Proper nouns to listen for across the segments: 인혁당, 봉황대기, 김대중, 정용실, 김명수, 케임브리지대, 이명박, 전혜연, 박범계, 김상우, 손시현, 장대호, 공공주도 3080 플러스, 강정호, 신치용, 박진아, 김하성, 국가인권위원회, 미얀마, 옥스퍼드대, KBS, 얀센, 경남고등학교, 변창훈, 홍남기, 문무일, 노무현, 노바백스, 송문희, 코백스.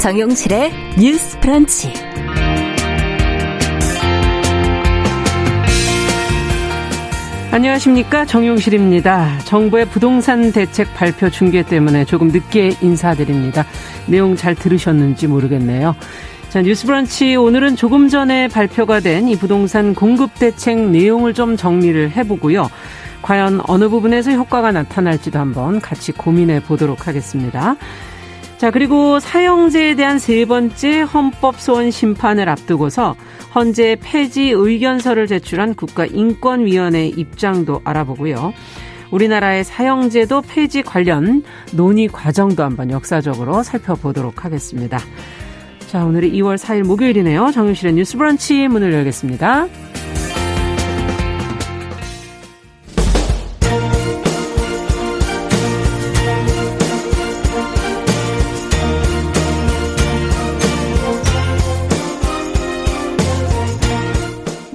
정용실의 뉴스 브런치. 안녕하십니까, 정용실입니다. 정부의 부동산 대책 발표 중계 때문에 조금 늦게 인사드립니다. 내용 잘 들으셨는지 모르겠네요. 자, 뉴스 브런치 오늘은 조금 전에 발표가 된 이 부동산 공급 대책 내용을 좀 정리를 해보고요. 과연 어느 부분에서 효과가 나타날지도 한번 같이 고민해 보도록 하겠습니다. 자, 그리고 사형제에 대한 세 번째 헌법소원 심판을 앞두고서 헌재 폐지 의견서를 제출한 국가인권위원회 입장도 알아보고요. 우리나라의 사형제도 폐지 관련 논의 과정도 한번 역사적으로 살펴보도록 하겠습니다. 자, 오늘이 2월 4일 목요일이네요. 정용실의 뉴스 브런치 문을 열겠습니다.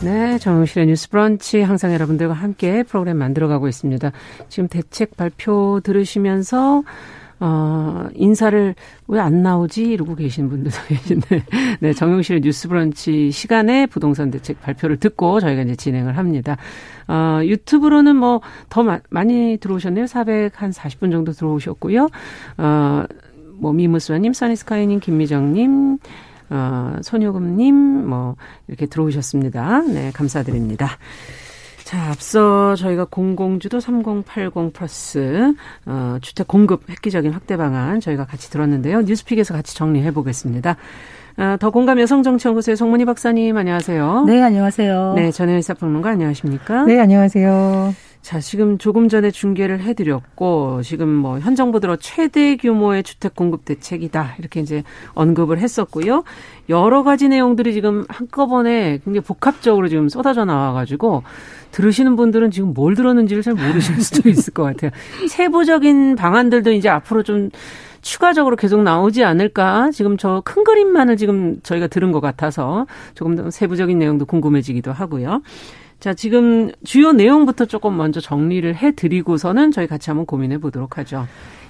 네, 정용실의 뉴스 브런치 항상 여러분들과 함께 프로그램 만들어가고 있습니다. 지금 대책 발표 들으시면서 인사를 왜 안 나오지 이러고 계신 분들도 계신데, 네, 정용실의 뉴스 브런치 시간에 부동산 대책 발표를 듣고 저희가 이제 진행을 합니다. 유튜브로는 뭐 더 많이 들어오셨네요. 440분 정도 들어오셨고요. 뭐 미무스와님, 써니스카이님, 김미정님, 손효금님, 뭐, 이렇게 들어오셨습니다. 네, 감사드립니다. 자, 앞서 저희가 공공주도 3080 플러스, 주택 공급 획기적인 확대 방안 저희가 같이 들었는데요. 뉴스픽에서 같이 정리해 보겠습니다. 더 공감 여성정치연구소의 송문희 박사님, 안녕하세요. 네, 안녕하세요. 네, 전혜연 시사평론가, 안녕하십니까? 네, 안녕하세요. 자, 지금 조금 전에 중계를 해드렸고, 지금 뭐 현 정부 들어 최대 규모의 주택 공급 대책이다 이렇게 이제 언급을 했었고요. 여러 가지 내용들이 지금 한꺼번에 굉장히 복합적으로 지금 쏟아져 나와가지고 들으시는 분들은 지금 뭘 들었는지를 잘 모르실 수도 있을 것 같아요. 세부적인 방안들도 이제 앞으로 좀 추가적으로 계속 나오지 않을까. 지금 저 큰 그림만을 지금 저희가 들은 것 같아서 조금 더 세부적인 내용도 궁금해지기도 하고요. 자, 지금 주요 내용부터 조금 먼저 정리를 해드리고서는 저희 같이 한번 고민해 보도록 하죠.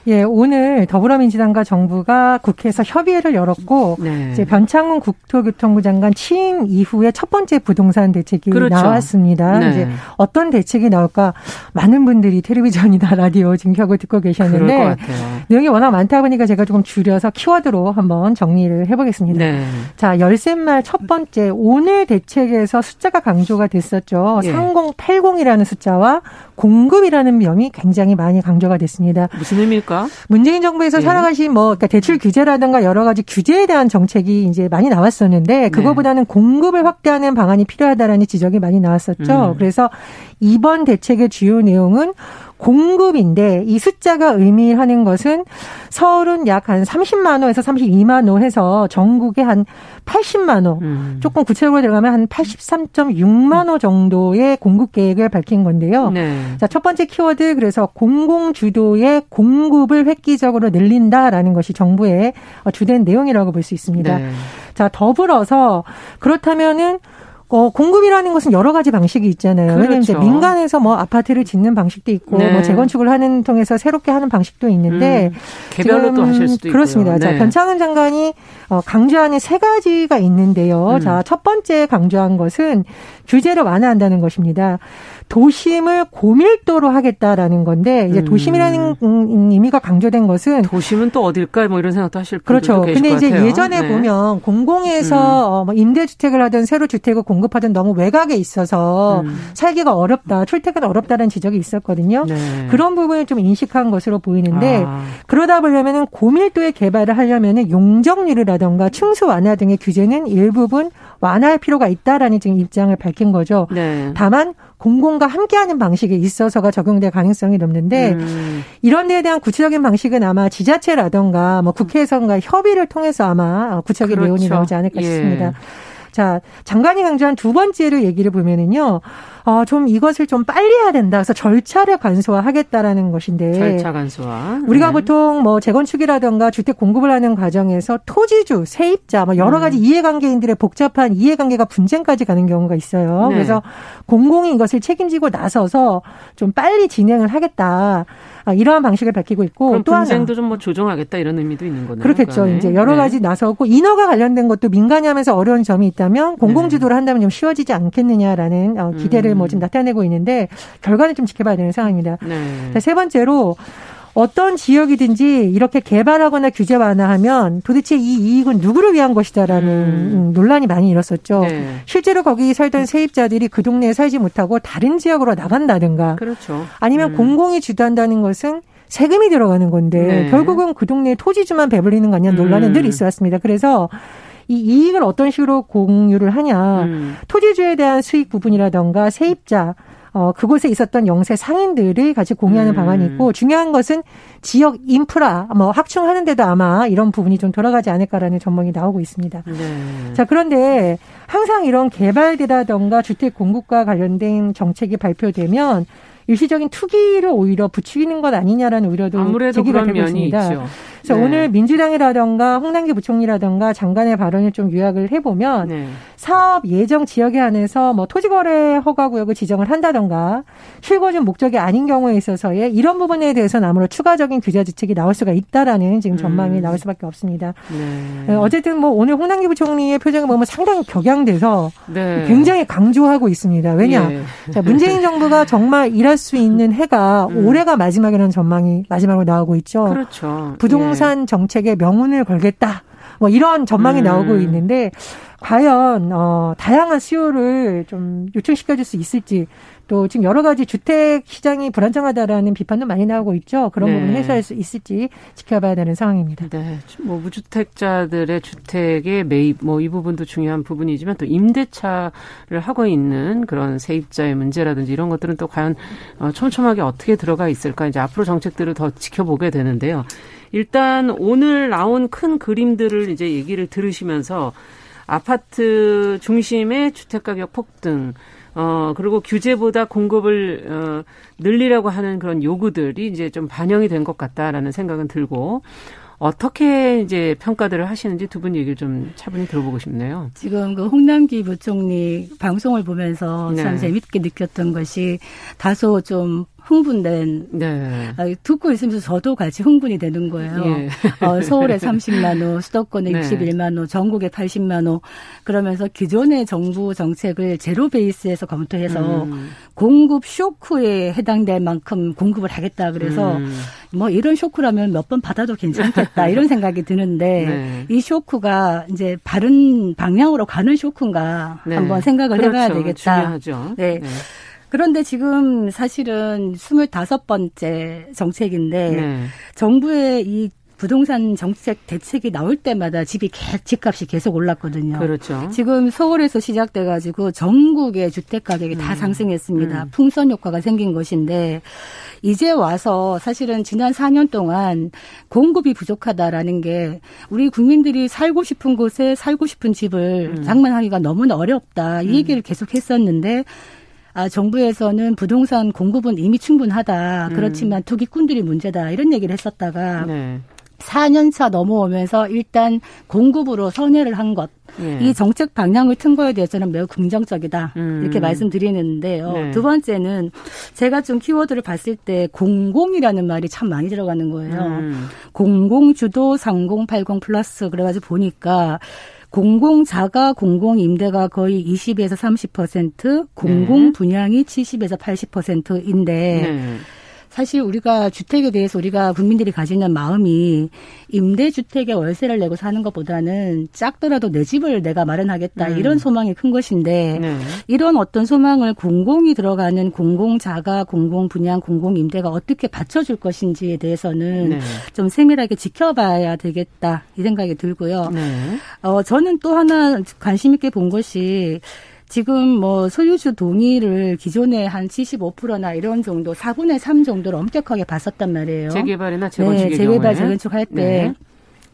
예, 오늘 더불어민주당과 정부가 국회에서 협의회를 열었고, 네, 이제 변창훈 국토교통부 장관 취임 이후에 첫 번째 부동산 대책이, 그렇죠, 나왔습니다. 네. 이제 어떤 대책이 나올까 많은 분들이 텔레비전이나 라디오 지금 켜고 듣고 계셨는데, 그럴 것 같아요. 내용이 워낙 많다 보니까 제가 조금 줄여서 키워드로 한번 정리를 해보겠습니다. 네. 자, 열셋말 첫 번째, 오늘 대책에서 숫자가 강조가 됐었죠. 예. 3080이라는 숫자와 공급이라는 명이 굉장히 많이 강조가 됐습니다. 무슨 의미일까요? 문재인 정부에서, 네, 살아가신 뭐 그러니까 대출 규제라든가 여러 가지 규제에 대한 정책이 이제 많이 나왔었는데, 그거보다는, 네, 공급을 확대하는 방안이 필요하다라는 지적이 많이 나왔었죠. 그래서 이번 대책의 주요 내용은 공급인데, 이 숫자가 의미하는 것은 서울은 약 한 30만 호에서 32만 호 해서 전국에 한 80만 호, 조금 구체적으로 들어가면 한 83.6만 호 정도의 공급 계획을 밝힌 건데요. 네. 자, 첫 번째 키워드, 그래서 공공주도의 공급을 획기적으로 늘린다라는 것이 정부의 주된 내용이라고 볼 수 있습니다. 네. 자, 더불어서 그렇다면은 공급이라는 것은 여러 가지 방식이 있잖아요. 그렇죠. 왜냐하면 이제 민간에서 뭐 아파트를 짓는 방식도 있고, 네, 뭐 재건축을 하는 통해서 새롭게 하는 방식도 있는데, 개별로 또 하실 수도 있고요. 그렇습니다. 네. 자, 변창훈 장관이 강조하는 세 가지가 있는데요. 자, 첫 번째 강조한 것은 규제를 완화한다는 것입니다. 도심을 고밀도로 하겠다라는 건데, 이제 도심이라는 의미가 강조된 것은, 도심은 또 어딜까 뭐 이런 생각도 하실 분들도, 그렇죠, 계실 것 같아요. 그런데 이제 예전에, 네, 보면 공공에서 뭐 임대주택을 하든 새로 주택을 공급하든 너무 외곽에 있어서 살기가 어렵다, 출퇴근 어렵다는 지적이 있었거든요. 네. 그런 부분을 좀 인식한 것으로 보이는데, 그러다 보려면은 고밀도의 개발을 하려면은 용적률이라든가 층수 완화 등의 규제는 일부분 완화할 필요가 있다라는 지금 입장을 밝힌 거죠. 네. 다만 공공과 함께하는 방식에 있어서가 적용될 가능성이 높는데, 이런 데에 대한 구체적인 방식은 아마 지자체라든가 뭐 국회에서인가 협의를 통해서 아마 구체적인, 그렇죠, 내용이 나오지 않을까 싶습니다. 예. 자, 장관이 강조한 두 번째로 얘기를 보면은요, 좀 이것을 좀 빨리 해야 된다. 그래서 절차를 간소화하겠다라는 것인데. 절차 간소화. 우리가 보통 뭐 재건축이라든가 주택 공급을 하는 과정에서 토지주, 세입자, 뭐 여러 가지 이해관계인들의 복잡한 이해관계가 분쟁까지 가는 경우가 있어요. 네. 그래서 공공이 이것을 책임지고 나서서 좀 빨리 진행을 하겠다. 이러한 방식을 밝히고 있고 그럼 또 분쟁도 좀 뭐 조정하겠다 이런 의미도 있는 거네요. 그렇겠죠. 그 이제 여러 가지 나서고 인허가 관련된 것도 민간이 하면서 어려운 점이 있다면 공공주도를 한다면 좀 쉬워지지 않겠느냐라는 기대를 뭐 지금 나타내고 있는데 결과는 좀 지켜봐야 되는 상황입니다. 네. 자, 세 번째로 어떤 지역이든지 이렇게 개발하거나 규제 완화하면 도대체 이 이익은 누구를 위한 것이다라는 논란이 많이 일었었죠. 네. 실제로 거기 살던 세입자들이 그 동네에 살지 못하고 다른 지역으로 나간다든가. 그렇죠. 아니면 공공이 주도한다는 것은 세금이 들어가는 건데 네. 결국은 그 동네에 토지주만 배불리는 거 아니냐 논란은 늘 있어 왔습니다. 그래서 이 이익을 어떤 식으로 공유를 하냐. 토지주에 대한 수익 부분이라든가 세입자. 그곳에 있었던 영세 상인들이 같이 공유하는 방안이 있고 중요한 것은 지역 인프라 뭐 확충하는 데도 아마 이런 부분이 좀 돌아가지 않을까라는 전망이 나오고 있습니다. 네. 자, 그런데 항상 이런 개발이라든가 주택 공급과 관련된 정책이 발표되면 일시적인 투기를 오히려 부추기는 것 아니냐라는 우려도 제기가 되고 있습니다. 있죠. 그래서 네. 오늘 민주당이라든가 홍남기 부총리라든가 장관의 발언을 좀 요약을 해보면 네. 사업 예정 지역에 한해서 뭐 토지거래 허가구역을 지정을 한다든가 실거주 목적이 아닌 경우에 있어서의 이런 부분에 대해서는 아무래도 추가적인 규제 지책이 나올 수가 있다라는 지금 전망이 나올 수밖에 없습니다. 네. 어쨌든 뭐 오늘 홍남기 부총리의 표정을 보면 상당히 격양돼서 네. 굉장히 강조하고 있습니다. 왜냐? 예. 자, 문재인 정부가 정말 일할 수 있는 해가 올해가 마지막이라는 전망이 마지막으로 나오고 있죠. 그렇죠. 부동산 예. 정책에 명운을 걸겠다. 뭐 이런 전망이 나오고 있는데 과연 다양한 수요를 좀 요청시켜줄 수 있을지 또 지금 여러 가지 주택 시장이 불안정하다라는 비판도 많이 나오고 있죠. 그런 부분을 해소할 수 있을지 지켜봐야 되는 상황입니다. 네, 뭐 무주택자들의 주택의 매입 뭐 이 부분도 중요한 부분이지만 또 임대차를 하고 있는 그런 세입자의 문제라든지 이런 것들은 또 과연 촘촘하게 어떻게 들어가 있을까 이제 앞으로 정책들을 더 지켜보게 되는데요. 일단 오늘 나온 큰 그림들을 이제 얘기를 들으시면서 아파트 중심의 주택가격 폭등, 그리고 규제보다 공급을, 늘리라고 하는 그런 요구들이 이제 좀 반영이 된 것 같다라는 생각은 들고, 어떻게 이제 평가들을 하시는지 두 분 얘기를 좀 차분히 들어보고 싶네요. 지금 그 홍남기 부총리 방송을 보면서 참 재밌게 느꼈던 것이 다소 좀 흥분된 듣고 있으면서 저도 같이 흥분이 되는 거예요. 예. 서울에 30만 호, 수도권에 61만 호, 전국에 80만 호 그러면서 기존의 정부 정책을 제로 베이스에서 검토해서 공급 쇼크에 해당될 만큼 공급을 하겠다 그래서 뭐 이런 쇼크라면 몇 번 받아도 괜찮겠다 이런 생각이 드는데 이 쇼크가 이제 바른 방향으로 가는 쇼크인가 한번 생각을 해봐야 되겠다. 중요하죠. 네. 네. 그런데 지금 사실은 25번째 정책인데 정부의 이 부동산 정책 대책이 나올 때마다 집값이 계속 올랐거든요. 그렇죠. 지금 서울에서 시작돼가지고 전국의 주택 가격이 다 상승했습니다. 풍선 효과가 생긴 것인데 이제 와서 사실은 지난 4년 동안 공급이 부족하다라는 게 우리 국민들이 살고 싶은 곳에 살고 싶은 집을 장만하기가 너무나 어렵다 이 얘기를 계속 했었는데 정부에서는 부동산 공급은 이미 충분하다. 그렇지만 투기꾼들이 문제다. 이런 얘기를 했었다가 4년차 넘어오면서 일단 공급으로 선회를 한 것. 이 정책 방향을 튼 거에 대해서는 매우 긍정적이다. 이렇게 말씀드리는데요. 두 번째는 제가 좀 키워드를 봤을 때 공공이라는 말이 참 많이 들어가는 거예요. 공공주도 3080 플러스 그래가지고 보니까 공공자가 공공임대가 거의 20에서 30%, 공공분양이 70에서 80%인데 사실 우리가 주택에 대해서 우리가 국민들이 가지는 마음이 임대주택에 월세를 내고 사는 것보다는 작더라도 내 집을 내가 마련하겠다 이런 소망이 큰 것인데 이런 어떤 소망을 공공이 들어가는 공공자가 공공분양 공공임대가 어떻게 받쳐줄 것인지에 대해서는 좀 세밀하게 지켜봐야 되겠다 이 생각이 들고요. 저는 또 하나 관심 있게 본 것이 지금 뭐 소유주 동의를 기존에 한 75%나 이런 정도 4분의 3 정도를 엄격하게 봤었단 말이에요. 재개발이나 재건축의 경우에. 재개발, 재건축 할 때.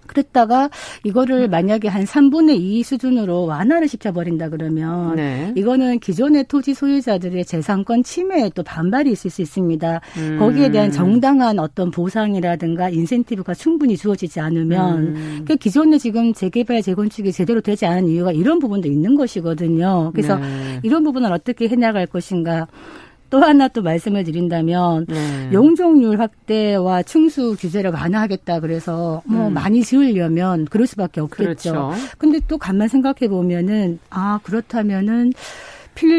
그랬다가 이거를 만약에 한 3분의 2 수준으로 완화를 시켜버린다 그러면 이거는 기존의 토지 소유자들의 재산권 침해에 또 반발이 있을 수 있습니다. 거기에 대한 정당한 어떤 보상이라든가 인센티브가 충분히 주어지지 않으면 그러니까 기존에 지금 재개발, 재건축이 제대로 되지 않은 이유가 이런 부분도 있는 것이거든요. 그래서 이런 부분을 어떻게 해나갈 것인가. 또 하나 또 말씀을 드린다면 용적률 확대와 충수 규제를 완화하겠다 그래서 뭐 많이 지으려면 그럴 수밖에 없겠죠. 그런데 또 가만 생각해 보면은 아 그렇다면은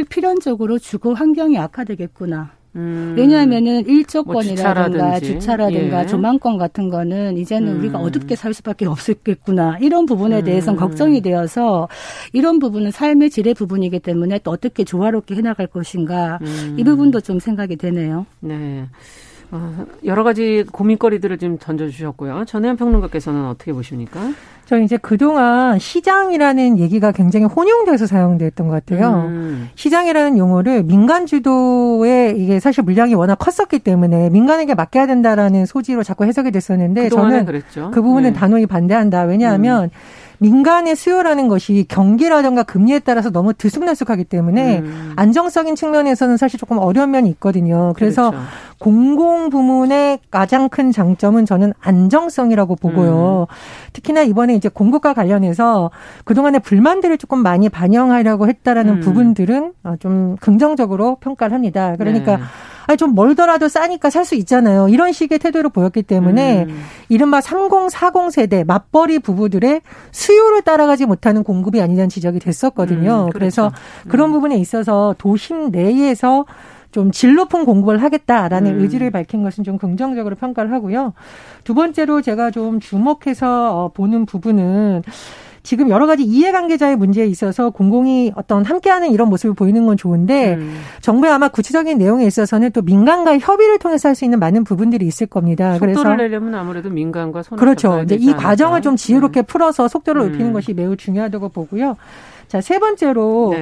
필연적으로 주거 환경이 악화되겠구나. 왜냐하면은 일조권이라든가 뭐 주차라든가 조망권 같은 거는 이제는 우리가 어둡게 살 수밖에 없겠구나 이런 부분에 대해서는 걱정이 되어서 이런 부분은 삶의 질의 부분이기 때문에 또 어떻게 조화롭게 해나갈 것인가 이 부분도 좀 생각이 되네요. 네, 여러 가지 고민거리들을 좀 던져주셨고요. 전혜연 평론가께서는 어떻게 보십니까? 저 이제 그동안 시장이라는 얘기가 굉장히 혼용돼서 사용됐던 것 같아요. 시장이라는 용어를 민간 주도에 이게 사실 물량이 워낙 컸었기 때문에 민간에게 맡겨야 된다라는 소지로 자꾸 해석이 됐었는데 저는 그랬죠. 그 부분은 단호히 반대한다. 왜냐하면 민간의 수요라는 것이 경기라든가 금리에 따라서 너무 들쑥날쑥하기 때문에 안정적인 측면에서는 사실 조금 어려운 면이 있거든요. 그래서 그렇죠. 공공부문의 가장 큰 장점은 저는 안정성이라고 보고요. 특히나 이번에 이제 공급과 관련해서 그동안의 불만들을 조금 많이 반영하려고 했다라는 부분들은 좀 긍정적으로 평가를 합니다. 그러니까 아니 좀 멀더라도 싸니까 살 수 있잖아요. 이런 식의 태도를 보였기 때문에 이른바 3040 세대 맞벌이 부부들의 수요를 따라가지 못하는 공급이 아니냐는 지적이 됐었거든요. 그래서 그런 부분에 있어서 도심 내에서 좀 질 높은 공급을 하겠다라는 의지를 밝힌 것은 좀 긍정적으로 평가를 하고요. 두 번째로 제가 좀 주목해서 보는 부분은 지금 여러 가지 이해관계자의 문제에 있어서 공공이 어떤 함께하는 이런 모습을 보이는 건 좋은데 정부의 아마 구체적인 내용에 있어서는 또 민간과의 협의를 통해서 할 수 있는 많은 부분들이 있을 겁니다. 속도를 그래서 내려면 아무래도 민간과 손을 잡아야 되지 않을까. 이 과정을 좀 지혜롭게 풀어서 속도를 높이는 것이 매우 중요하다고 보고요. 자, 세 번째로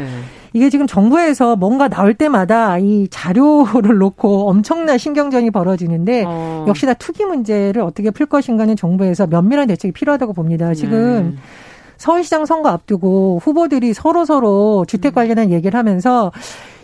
이게 지금 정부에서 뭔가 나올 때마다 이 자료를 놓고 엄청난 신경전이 벌어지는데 역시나 투기 문제를 어떻게 풀 것인가는 정부에서 면밀한 대책이 필요하다고 봅니다. 지금 서울시장 선거 앞두고 후보들이 서로서로 주택 관련한 얘기를 하면서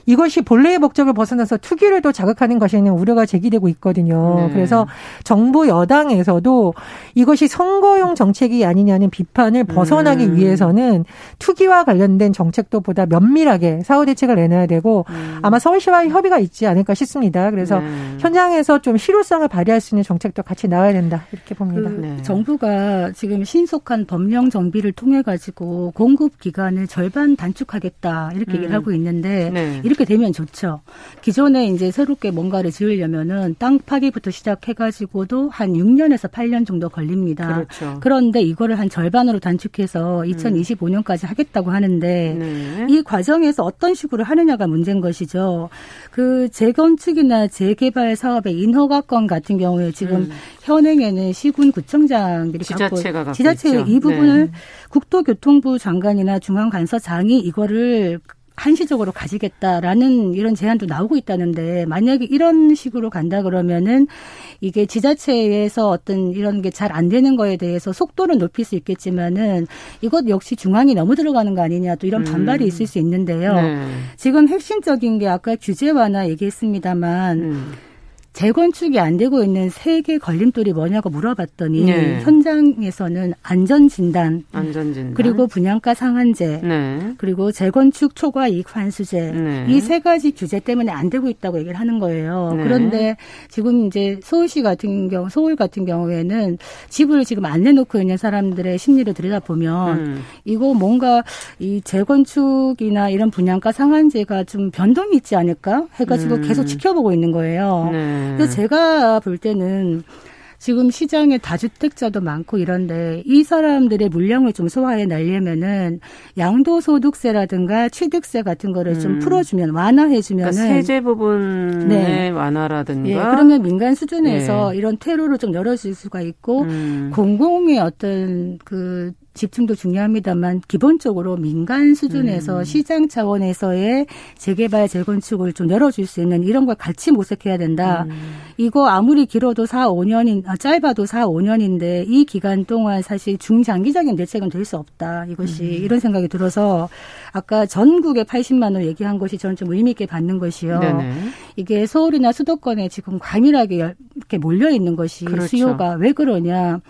이것이 본래의 목적을 벗어나서 투기를 또 자극하는 것이라는 우려가 제기되고 있거든요. 그래서 정부 여당에서도 이것이 선거용 정책이 아니냐는 비판을 벗어나기 위해서는 투기와 관련된 정책도 보다 면밀하게 사후 대책을 내놔야 되고 아마 서울시와의 협의가 있지 않을까 싶습니다. 그래서 현장에서 좀 실효성을 발휘할 수 있는 정책도 같이 나와야 된다 이렇게 봅니다. 정부가 지금 신속한 법령 정비를 통해 가지고 공급 기간을 절반 단축하겠다 이렇게 얘기를 하고 있는데 이렇게 되면 좋죠. 기존에 이제 새롭게 뭔가를 지으려면은 땅 파기부터 시작해가지고도 한 6년에서 8년 정도 걸립니다. 그렇죠. 그런데 이거를 한 절반으로 단축해서 2025년까지 하겠다고 하는데 이 과정에서 어떤 식으로 하느냐가 문제인 것이죠. 그 재건축이나 재개발 사업의 인허가권 같은 경우에 지금 현행에는 시군 구청장들이 갖고 지자체의 이 부분을 국토교통부 장관이나 중앙간서장이 이거를 한시적으로 가지겠다라는 이런 제안도 나오고 있다는데 만약에 이런 식으로 간다 그러면은 이게 지자체에서 어떤 이런 게 잘 안 되는 거에 대해서 속도를 높일 수 있겠지만은 이것 역시 중앙이 너무 들어가는 거 아니냐 또 이런 반발이 있을 수 있는데요. 지금 핵심적인 게 아까 규제 완화 얘기했습니다만 재건축이 안 되고 있는 세 개 걸림돌이 뭐냐고 물어봤더니 현장에서는 안전진단 그리고 분양가 상한제 그리고 재건축 초과 이익 환수제 이 세 가지 규제 때문에 안 되고 있다고 얘기를 하는 거예요. 그런데 지금 이제 서울 같은 경우에는 집을 지금 안 내놓고 있는 사람들의 심리를 들여다보면 이거 뭔가 이 재건축이나 이런 분양가 상한제가 좀 변동이 있지 않을까 해가지고 계속 지켜보고 있는 거예요. 근데 제가 볼 때는 지금 시장에 다주택자도 많고 이런데 이 사람들의 물량을 좀 소화해 내려면은 양도소득세라든가 취득세 같은 거를 좀 풀어주면 완화해주면은 그러니까 세제 부분의 완화라든가 그러면 민간 수준에서 이런 퇴로를 좀 열어줄 수가 있고 공공의 어떤 그 집중도 중요합니다만 기본적으로 민간 수준에서 시장 차원에서의 재개발, 재건축을 좀 열어줄 수 있는 이런 걸 같이 모색해야 된다. 이거 아무리 길어도 4-5년인 짧아도 4-5년인데 이 기간 동안 사실 중장기적인 대책은 될 수 없다. 이것이 이런 생각이 들어서 아까 전국에 80만 원 얘기한 것이 저는 좀 의미 있게 받는 것이요. 네네. 이게 서울이나 수도권에 지금 과밀하게 이렇게 몰려 있는 것이 그렇죠. 수요가 왜 그러냐.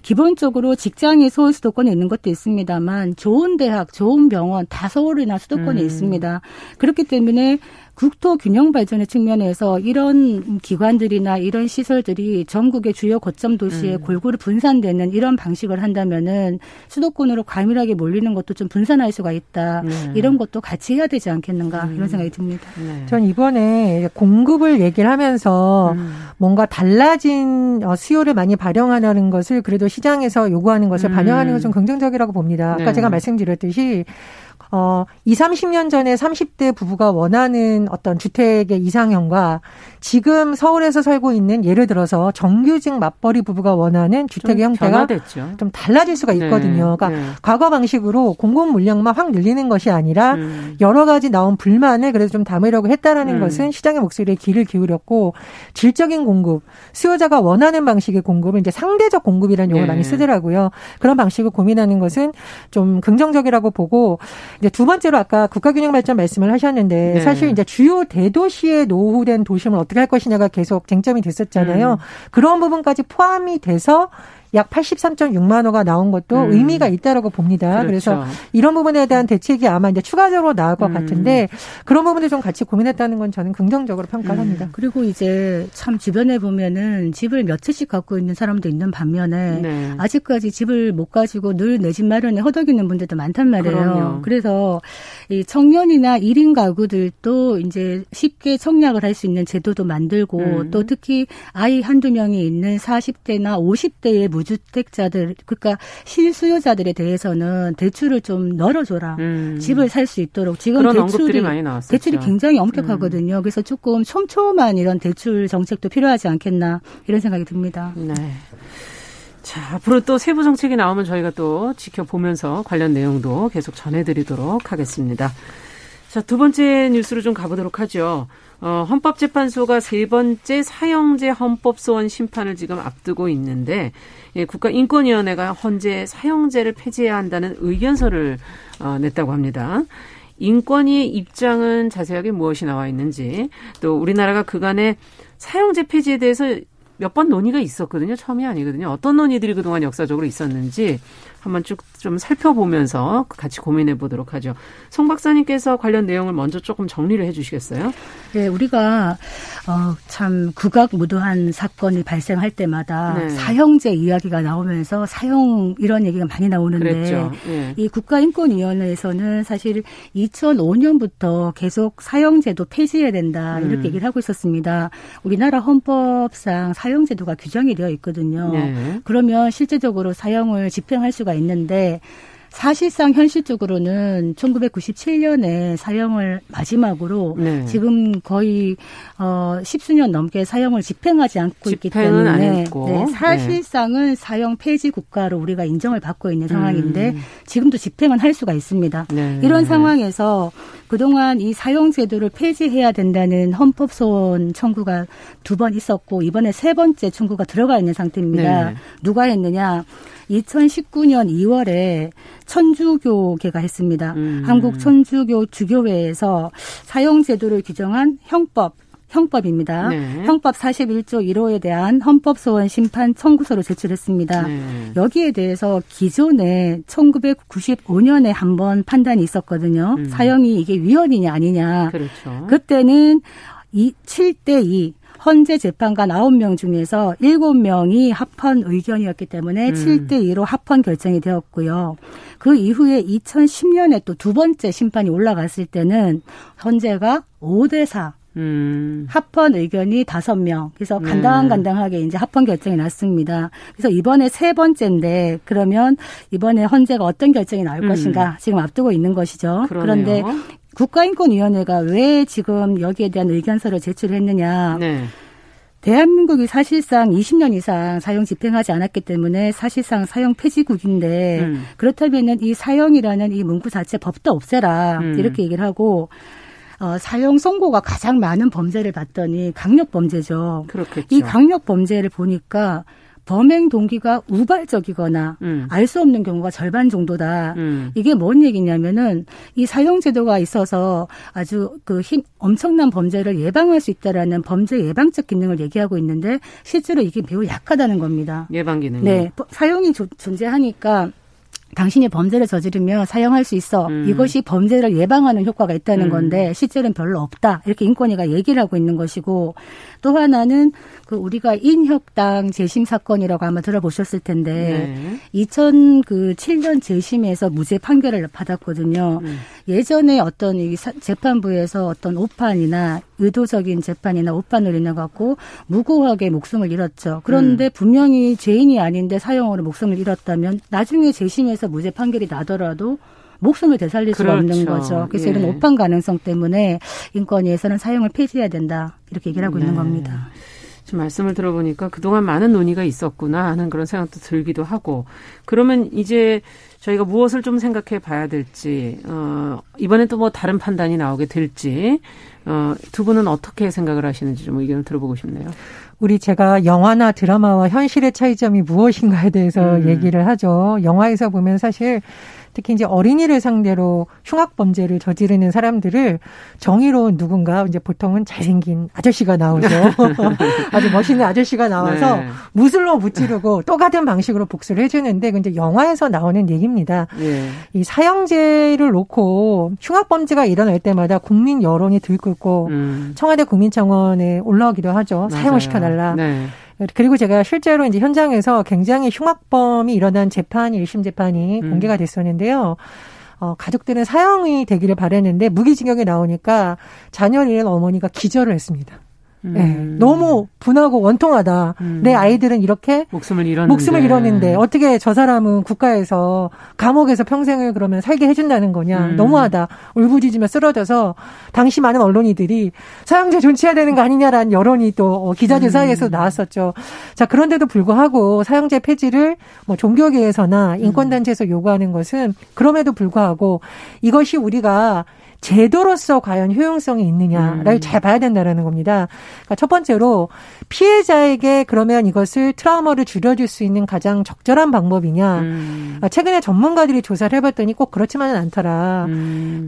기본적으로 직장이 서울 수도권에 있는 것도 있습니다만 좋은 대학, 좋은 병원 다 서울이나 수도권에 있습니다. 그렇기 때문에 국토균형 발전의 측면에서 이런 기관들이나 이런 시설들이 전국의 주요 거점 도시에 골고루 분산되는 이런 방식을 한다면은 수도권으로 과밀하게 몰리는 것도 좀 분산할 수가 있다. 이런 것도 같이 해야 되지 않겠는가 이런 생각이 듭니다. 전 이번에 공급을 얘기를 하면서 뭔가 달라진 수요를 많이 발현하려는 것을 그래도 시장에서 요구하는 것을 반영하는 것은 긍정적이라고 봅니다. 아까 제가 말씀드렸듯이 20-30년 전에 30대 부부가 원하는 어떤 주택의 이상형과 지금 서울에서 살고 있는 예를 들어서 정규직 맞벌이 부부가 원하는 주택의 좀 형태가 변화됐죠. 좀 달라질 수가 있거든요. 그러니까 과거 방식으로 공급 물량만 확 늘리는 것이 아니라 여러 가지 나온 불만을 그래도 좀 담으려고 했다라는 것은 시장의 목소리에 귀를 기울였고 질적인 공급, 수요자가 원하는 방식의 공급을 이제 상대적 공급이라는 용어를 많이 쓰더라고요. 그런 방식을 고민하는 것은 좀 긍정적이라고 보고 이제 두 번째로 아까 국가균형 발전 말씀을 하셨는데 사실 이제 주요 대도시에 노후된 도심을 어떻게 할 것이냐가 계속 쟁점이 됐었잖아요. 그런 부분까지 포함이 돼서 약 83.6만 호가 나온 것도 의미가 있다라고 봅니다. 그렇죠. 그래서 이런 부분에 대한 대책이 아마 이제 추가적으로 나올 것 같은데 그런 부분도 좀 같이 고민했다는 건 저는 긍정적으로 평가를 합니다. 그리고 이제 참 주변에 보면은 집을 몇 채씩 갖고 있는 사람도 있는 반면에 아직까지 집을 못 가지고 늘 내 집 마련에 허덕이는 분들도 많단 말이에요. 그럼요. 그래서 이 청년이나 1인 가구들도 이제 쉽게 청약을 할 수 있는 제도도 만들고 또 특히 아이 한두 명이 있는 40대나 50대의 무주택자들, 그러니까 실수요자들에 대해서는 대출을 좀 널어줘라. 집을 살 수 있도록. 지금 그런 언급들이 많이 나왔었죠. 대출이 굉장히 엄격하거든요. 그래서 조금 촘촘한 이런 대출 정책도 필요하지 않겠나 이런 생각이 듭니다. 네. 자, 앞으로 또 세부 정책이 나오면 저희가 또 지켜보면서 관련 내용도 계속 전해드리도록 하겠습니다. 자, 두 번째 뉴스로 좀 가보도록 하죠. 헌법재판소가 세 번째 사형제 헌법소원 심판을 지금 앞두고 있는데 국가인권위원회가 헌재 사형제를 폐지해야 한다는 의견서를 냈다고 합니다. 인권위의 입장은 자세하게 무엇이 나와 있는지 또 우리나라가 그간에 사형제 폐지에 대해서 몇 번 논의가 있었거든요. 처음이 아니거든요. 어떤 논의들이 그동안 역사적으로 있었는지 한번 쭉 좀 살펴보면서 같이 고민해 보도록 하죠. 송 박사님께서 관련 내용을 먼저 조금 정리를 해 주시겠어요? 네, 우리가 참 극악무도한 사건이 발생할 때마다 사형제 이야기가 나오면서 사형 이런 얘기가 많이 나오는데 네. 이 국가인권위원회에서는 사실 2005년부터 계속 사형제도 폐지해야 된다 이렇게 얘기를 하고 있었습니다. 우리나라 헌법상 사형제도가 규정이 되어 있거든요. 네. 그러면 실제적으로 사형을 집행할 수가 있는데 사실상 현실적으로는 1997년에 사형을 마지막으로 지금 거의 10수년 넘게 사형을 집행하지 않고 있기 때문에 사실상은 사형 폐지 국가로 우리가 인정을 받고 있는 상황인데 지금도 집행은 할 수가 있습니다. 네. 이런 상황에서 그동안 이 사형 제도를 폐지해야 된다는 헌법소원 청구가 두 번 있었고 이번에 세 번째 청구가 들어가 있는 상태입니다. 네. 누가 했느냐. 2019년 2월에 천주교계가 했습니다. 한국 천주교 주교회에서 사형 제도를 규정한 형법입니다. 네. 형법 41조 1호에 대한 헌법소원 심판 청구서를 제출했습니다. 네. 여기에 대해서 기존에 1995년에 한번 판단이 있었거든요. 사형이 이게 위헌이냐 아니냐. 그렇죠. 그때는 7대2. 헌재 재판관 9명 중에서 7명이 합헌 의견이었기 때문에 7대2로 합헌 결정이 되었고요. 그 이후에 2010년에 또 두 번째 심판이 올라갔을 때는 헌재가 5대4. 합헌 의견이 5명. 그래서 간당간당하게 이제 합헌 결정이 났습니다. 그래서 이번에 세 번째인데 그러면 이번에 헌재가 어떤 결정이 나올 것인가 지금 앞두고 있는 것이죠. 그러네요. 그런데 국가인권위원회가 왜 지금 여기에 대한 의견서를 제출했느냐. 네. 대한민국이 사실상 20년 이상 사형 집행하지 않았기 때문에 사실상 사형 폐지국인데 그렇다면은 이 사형이라는 이 문구 자체 법도 없애라 이렇게 얘기를 하고 사형 선고가 가장 많은 범죄를 봤더니 강력 범죄죠. 그렇겠죠. 이 강력 범죄를 보니까 범행 동기가 우발적이거나 알 수 없는 경우가 절반 정도다. 이게 뭔 얘기냐면은 이 사형 제도가 있어서 아주 엄청난 범죄를 예방할 수 있다라는 범죄 예방적 기능을 얘기하고 있는데 실제로 이게 매우 약하다는 겁니다. 예방 기능이. 네, 사형이 존재하니까 당신이 범죄를 저지르면 사형할 수 있어. 이것이 범죄를 예방하는 효과가 있다는 건데 실제로는 별로 없다. 이렇게 인권위가 얘기를 하고 있는 것이고 또 하나는 우리가 인혁당 재심 사건이라고 아마 들어보셨을 텐데 네. 2007년 재심에서 무죄 판결을 받았거든요. 예전에 어떤 이 재판부에서 어떤 오판이나 의도적인 재판이나 오판을 인해 갖고 무고하게 목숨을 잃었죠. 그런데 분명히 죄인이 아닌데 사형으로 목숨을 잃었다면 나중에 재심에서 무죄 판결이 나더라도 목숨을 되살릴 수가 없는 거죠. 그래서 이런 오판 가능성 때문에 인권위에서는 사형을 폐지해야 된다. 이렇게 얘기를 하고 있는 겁니다. 지금 말씀을 들어보니까 그동안 많은 논의가 있었구나 하는 그런 생각도 들기도 하고 그러면 이제 저희가 무엇을 좀 생각해 봐야 될지 이번에 또 뭐 다른 판단이 나오게 될지 두 분은 어떻게 생각을 하시는지 좀 의견을 들어보고 싶네요. 우리 제가 영화나 드라마와 현실의 차이점이 무엇인가에 대해서 얘기를 하죠. 영화에서 보면 사실 특히 이제 어린이를 상대로 흉악범죄를 저지르는 사람들을 정의로운 누군가 이제 보통은 잘생긴 아저씨가 나오죠. 아주 멋있는 아저씨가 나와서 네. 무술로 무찌르고 또 같은 방식으로 복수를 해주는데 이제 영화에서 나오는 얘기입니다. 네. 이 사형제를 놓고 흉악범죄가 일어날 때마다 국민 여론이 들끓고 청와대 국민청원에 올라오기도 하죠. 사형을 시켜달라. 네. 그리고 제가 실제로 이제 현장에서 굉장히 흉악범이 일어난 재판이 1심 재판이 공개가 됐었는데요. 가족들은 사형이 되기를 바랬는데 무기징역이 나오니까 자녀를 잃은 어머니가 기절을 했습니다. 네, 너무 분하고 원통하다. 내 아이들은 이렇게 목숨을 잃었는데 어떻게 저 사람은 국가에서 감옥에서 평생을 그러면 살게 해준다는 거냐. 너무하다. 울부짖으며 쓰러져서 당시 많은 언론인들이 사형제 존치해야 되는 거 아니냐라는 여론이 또 기자들 사이에서 나왔었죠. 자, 그런데도 불구하고 사형제 폐지를 뭐 종교계에서나 인권단체에서 요구하는 것은 그럼에도 불구하고 이것이 우리가 제도로서 과연 효용성이 있느냐를 잘 봐야 된다라는 겁니다. 그러니까 첫 번째로 피해자에게 그러면 이것을 트라우마를 줄여줄 수 있는 가장 적절한 방법이냐. 최근에 전문가들이 조사를 해봤더니 꼭 그렇지만은 않더라.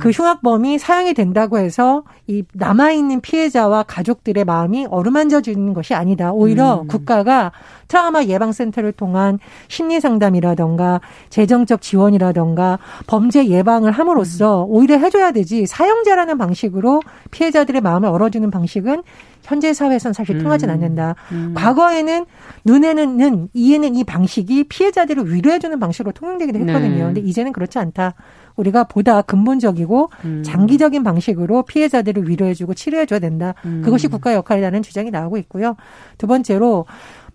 그 흉악범이 사형이 된다고 해서 이 남아있는 피해자와 가족들의 마음이 어루만져지는 것이 아니다. 오히려 국가가 트라우마 예방센터를 통한 심리상담이라든가 재정적 지원이라든가 범죄 예방을 함으로써 오히려 해줘야 되지 사형제라는 방식으로 피해자들의 마음을 얼어주는 방식은 현재 사회에서는 사실 통하지는 않는다. 과거에는 눈에는 이에는 이 방식이 피해자들을 위로해주는 방식으로 통용되기도 했거든요. 그런데 이제는 그렇지 않다. 우리가 보다 근본적이고 장기적인 방식으로 피해자들을 위로해주고 치료해줘야 된다. 그것이 국가의 역할이라는 주장이 나오고 있고요. 두 번째로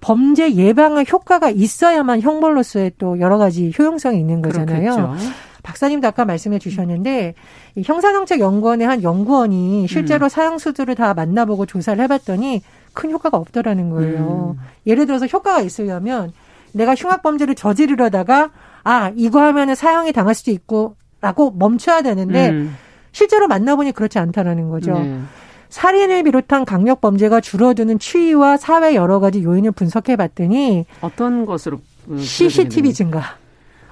범죄 예방의 효과가 있어야만 형벌로서의 또 여러 가지 효용성이 있는 거잖아요. 그렇겠죠. 박사님도 아까 말씀해 주셨는데 이 형사정책연구원의 한 연구원이 실제로 사형수들을 다 만나보고 조사를 해봤더니 큰 효과가 없더라는 거예요. 예를 들어서 효과가 있으려면 내가 흉악범죄를 저지르려다가 이거 하면은 사형이 당할 수도 있고 라고 멈춰야 되는데 실제로 만나보니 그렇지 않다라는 거죠. 살인을 비롯한 강력범죄가 줄어드는 추이와 사회 여러 가지 요인을 분석해 봤더니 어떤 것으로 CCTV 증가.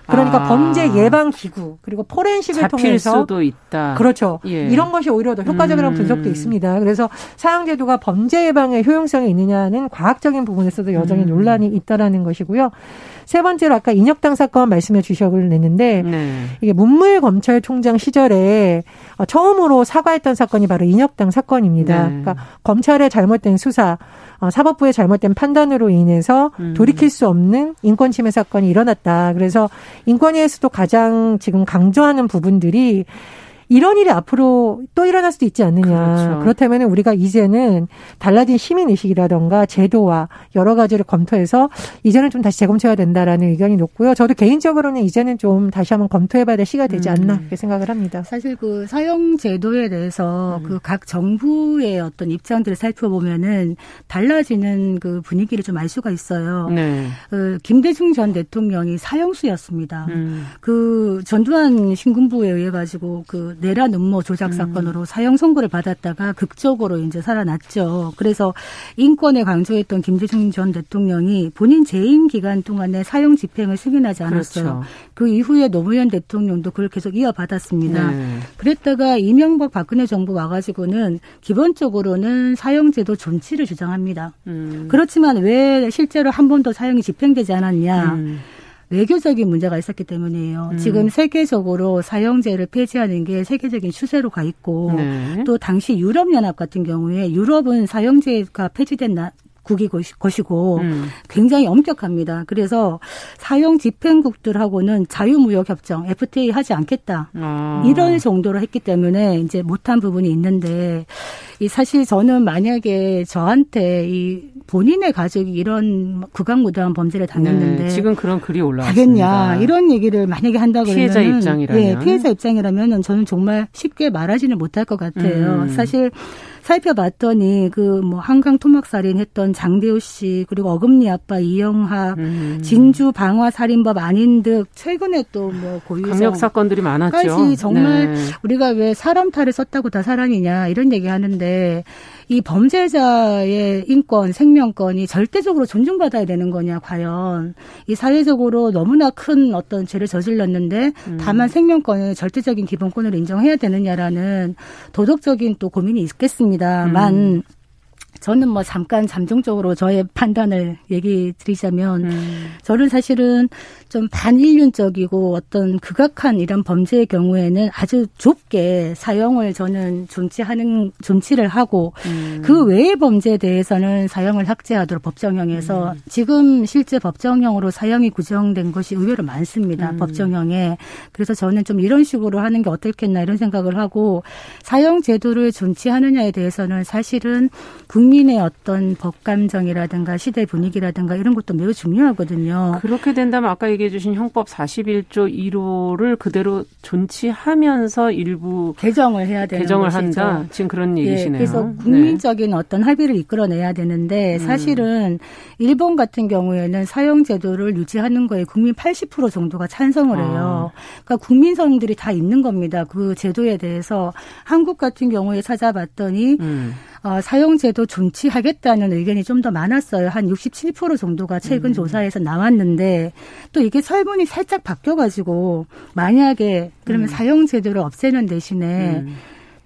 그러니까 범죄 예방 기구 그리고 포렌식을 통해서 잡힐 수도 있다. 그렇죠. 예. 이런 것이 오히려 더 효과적이라는 분석도 있습니다. 그래서 사형 제도가 범죄 예방의 효용성이 있느냐는 과학적인 부분에서도 여전히 논란이 있다라는 것이고요. 세 번째로 아까 인혁당 사건 말씀해 주셨는데 이게 문무일 검찰총장 시절에 처음으로 사과했던 사건이 바로 인혁당 사건입니다. 그러니까 검찰의 잘못된 수사, 사법부의 잘못된 판단으로 인해서 돌이킬 수 없는 인권침해 사건이 일어났다. 그래서 인권위에서도 가장 지금 강조하는 부분들이 이런 일이 앞으로 또 일어날 수도 있지 않느냐. 그렇죠. 그렇다면 우리가 이제는 달라진 시민의식이라든가 제도와 여러 가지를 검토해서 이제는 좀 다시 재검토해야 된다라는 의견이 높고요. 저도 개인적으로는 이제는 좀 다시 한번 검토해봐야 될 시기가 되지 않나 이렇게 생각을 합니다. 사실 그 사형 제도에 대해서 그 각 정부의 어떤 입장들을 살펴보면은 달라지는 그 분위기를 좀 알 수가 있어요. 네. 김대중 전 대통령이 사형수였습니다. 그 전두환 신군부에 의해 가지고 그 내란 음모 조작 사건으로 사형 선고를 받았다가 극적으로 이제 살아났죠. 그래서 인권에 강조했던 김대중 전 대통령이 본인 재임 기간 동안에 사형 집행을 승인하지 않았어요. 그렇죠. 그 이후에 노무현 대통령도 그걸 계속 이어받았습니다. 네. 그랬다가 이명박 박근혜 정부 와가지고는 기본적으로는 사형제도 존치를 주장합니다. 그렇지만 왜 실제로 한 번도 사형이 집행되지 않았냐. 외교적인 문제가 있었기 때문이에요. 지금 세계적으로 사형제를 폐지하는 게 세계적인 추세로 가 있고 네. 또 당시 유럽연합 같은 경우에 유럽은 사형제가 폐지된 국이 것이고 굉장히 엄격합니다. 그래서 사형 집행국들하고는 자유무역협정 FTA 하지 않겠다. 이런 정도로 했기 때문에 이제 못한 부분이 있는데 이 사실 저는 만약에 저한테 이 본인의 가족이 이런 극악무도한 범죄를 당했는데 네, 지금 그런 글이 올라왔습니다. 당했냐 이런 얘기를 만약에 한다고 하면 피해자 입장이라면 예, 피해자 입장이라면 저는 정말 쉽게 말하지는 못할 것 같아요. 사실 살펴봤더니 그 뭐 한강 토막살인 했던 장대호 씨 그리고 어금니 아빠 이영학 진주 방화 살인법 아닌 듯 최근에 또 뭐 고유성 강력 사건들이 많았죠. 정말 네. 우리가 왜 사람 탈을 썼다고 다 사람이냐 이런 얘기 하는데 이 범죄자의 인권, 생명권이 절대적으로 존중받아야 되는 거냐 과연 이 사회적으로 너무나 큰 어떤 죄를 저질렀는데 다만 생명권을 절대적인 기본권으로 인정해야 되느냐라는 도덕적인 또 고민이 있겠습니다만 저는 뭐 잠깐 잠정적으로 저의 판단을 얘기 드리자면 저는 사실은 좀 반인륜적이고 어떤 극악한 이런 범죄의 경우에는 아주 좁게 사형을 저는 존치를 하고 그 외의 범죄에 대해서는 사형을 삭제하도록 법정형에서 지금 실제 법정형으로 사형이 구정된 것이 의외로 많습니다. 법정형에. 그래서 저는 좀 이런 식으로 하는 게 어떻겠나 이런 생각을 하고 사형 제도를 존치하느냐에 대해서는 사실은 국민의 어떤 법 감정이라든가 시대 분위기라든가 이런 것도 매우 중요하거든요. 그렇게 된다면 아까 얘기해 주신 형법 41조 1호를 그대로 존치하면서 일부 개정을 해야 되는 개정을 한다. 지금 그런 얘기시네요. 예, 그래서 국민적인 네. 어떤 합의를 이끌어내야 되는데 사실은 일본 같은 경우에는 사형 제도를 유지하는 거에 국민 80% 정도가 찬성을 해요. 그러니까 국민성들이 다 있는 겁니다. 그 제도에 대해서 한국 같은 경우에 찾아봤더니 사형 제도 존치하겠다는 의견이 좀 더 많았어요. 한 67% 정도가 최근 조사에서 나왔는데 또 이게 설문이 살짝 바뀌어가지고 만약에 그러면 사형 제도를 없애는 대신에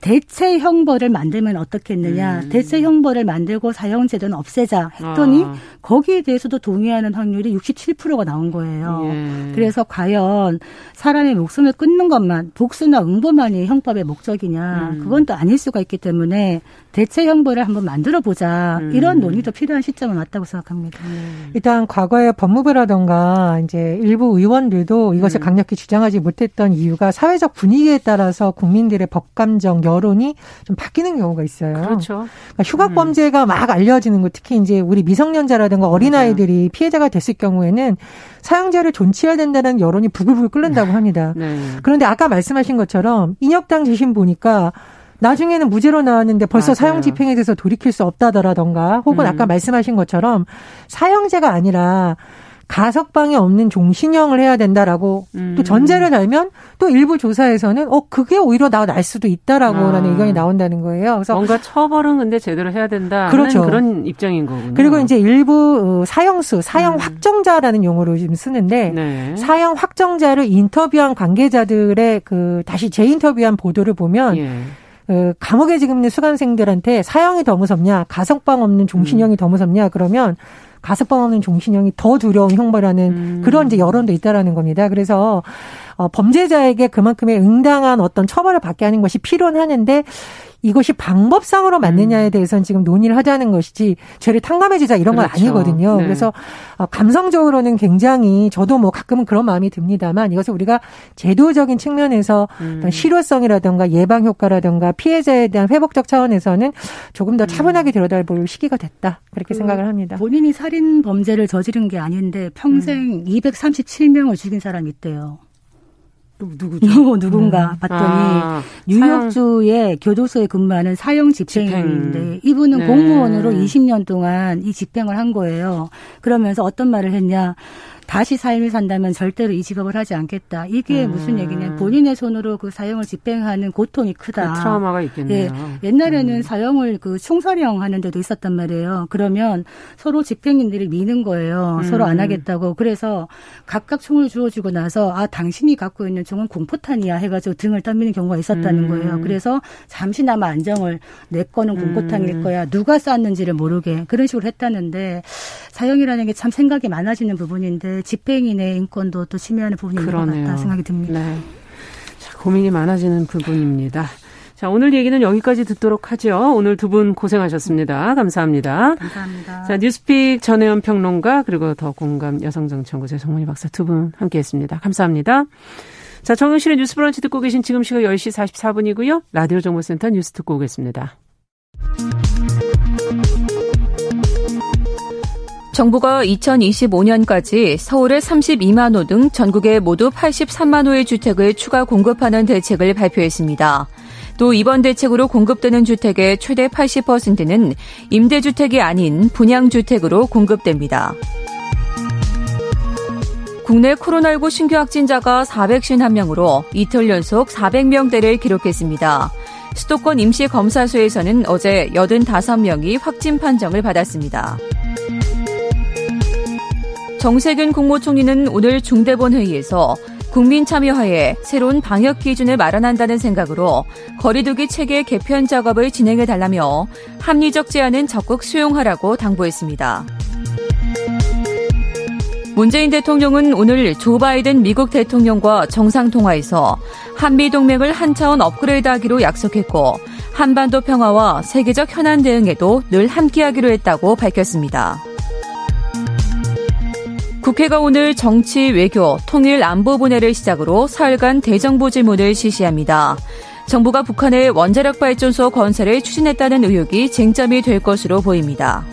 대체 형벌을 만들면 어떻겠느냐. 대체 형벌을 만들고 사형 제도는 없애자 했더니 거기에 대해서도 동의하는 확률이 67%가 나온 거예요. 예. 그래서 과연 사람의 목숨을 끊는 것만 복수나 응보만이 형법의 목적이냐. 그건 또 아닐 수가 있기 때문에 대체 형벌을 한번 만들어보자. 이런 논의도 필요한 시점은 왔다고 생각합니다. 일단 과거에 법무부라든가 이제 일부 의원들도 이것을 강력히 주장하지 못했던 이유가 사회적 분위기에 따라서 국민들의 법감정 여론이 좀 바뀌는 경우가 있어요. 그렇죠. 그러니까 휴각 범죄가 막 알려지는 거 특히 이제 우리 미성년자라든가 어린아이들이 피해자가 됐을 경우에는 사형제를 존치해야 된다는 여론이 부글부글 끓는다고 합니다. 네. 그런데 아까 말씀하신 것처럼 인혁당 재심 보니까 나중에는 무죄로 나왔는데 벌써 맞아요. 사형 집행에 대해서 돌이킬 수 없다더라던가 혹은 아까 말씀하신 것처럼 사형제가 아니라 가석방이 없는 종신형을 해야 된다라고 또 전제를 달면 또 일부 조사에서는 그게 오히려 날 수도 있다라고라는 의견이 나온다는 거예요. 그래서 뭔가 처벌은 근데 제대로 해야 된다는 그렇죠. 그런 입장인 거군요. 그리고 이제 일부 사형수, 사형 확정자라는 용어를 지금 쓰는데 네. 사형 확정자를 인터뷰한 관계자들의 그 다시 재인터뷰한 보도를 보면 예. 감옥에 지금 있는 수감생들한테 사형이 더 무섭냐, 가석방 없는 종신형이 더 무섭냐 그러면 가석방 없는 종신형이 더 두려운 형벌하는 그런 이제 여론도 있다라는 겁니다. 그래서 범죄자에게 그만큼의 응당한 어떤 처벌을 받게 하는 것이 필요는 하는데 이것이 방법상으로 맞느냐에 대해서는 지금 논의를 하자는 것이지 죄를 탕감해주자 이런 건 그렇죠. 아니거든요. 네. 그래서 감성적으로는 굉장히 저도 뭐 가끔은 그런 마음이 듭니다만 이것을 우리가 제도적인 측면에서 어떤 실효성이라든가 예방효과라든가 피해자에 대한 회복적 차원에서는 조금 더 차분하게 들여다볼 시기가 됐다. 그렇게 생각을 합니다. 본인이 살인범죄를 저지른 게 아닌데 평생 237명을 죽인 사람이 있대요. 누구죠? 누군가 봤더니 뉴욕주의 교도소에 근무하는 사형 집행인인데 이분은 공무원으로 20년 동안 이 집행을 한 거예요. 그러면서 어떤 말을 했냐. 다시 삶을 산다면 절대로 이 직업을 하지 않겠다. 이게 무슨 얘기냐. 본인의 손으로 그 사형을 집행하는 고통이 크다. 그 트라우마가 있겠네요. 예, 옛날에는 사형을 그 총사령 하는 데도 있었단 말이에요. 그러면 서로 집행인들이 미는 거예요. 서로 안 하겠다고. 그래서 각각 총을 주워주고 나서 아 당신이 갖고 있는 총은 공포탄이야 해가지고 등을 떠미는 경우가 있었다는 거예요. 그래서 잠시나마 안정을 내 거는 공포탄일 거야. 누가 쐈는지를 모르게. 그런 식으로 했다는데 사형이라는 게 참 생각이 많아지는 부분인데 집행인의 인권도 또 침해하는 부분인 그러네요. 것 같다 생각이 듭니다. 네. 자, 고민이 많아지는 부분입니다. 자, 오늘 얘기는 여기까지 듣도록 하죠. 오늘 두 분 고생하셨습니다. 감사합니다. 감사합니다. 자, 뉴스픽 전혜연 평론가 그리고 더 공감 여성정치연구소의 송문희 박사 두 분 함께했습니다. 감사합니다. 자, 정용실의 뉴스브런치 듣고 계신 지금 시각 10시 44분이고요. 라디오 정보센터 뉴스 듣고 오겠습니다. 정부가 2025년까지 서울에 32만 호 등 전국에 모두 83만 호의 주택을 추가 공급하는 대책을 발표했습니다. 또 이번 대책으로 공급되는 주택의 최대 80%는 임대주택이 아닌 분양주택으로 공급됩니다. 국내 코로나19 신규 확진자가 451명으로 이틀 연속 400명대를 기록했습니다. 수도권 임시검사소에서는 어제 85명이 확진 판정을 받았습니다. 정세균 국무총리는 오늘 중대본 회의에서 국민참여하에 새로운 방역 기준을 마련한다는 생각으로 거리두기 체계 개편 작업을 진행해달라며 합리적 제안은 적극 수용하라고 당부했습니다. 문재인 대통령은 오늘 조 바이든 미국 대통령과 정상통화에서 한미동맹을 한 차원 업그레이드하기로 약속했고 한반도 평화와 세계적 현안 대응에도 늘 함께하기로 했다고 밝혔습니다. 국회가 오늘 정치, 외교, 통일, 안보분야를 시작으로 사흘간 대정부 질문을 실시합니다. 정부가 북한의 원자력 발전소 건설을 추진했다는 의혹이 쟁점이 될 것으로 보입니다.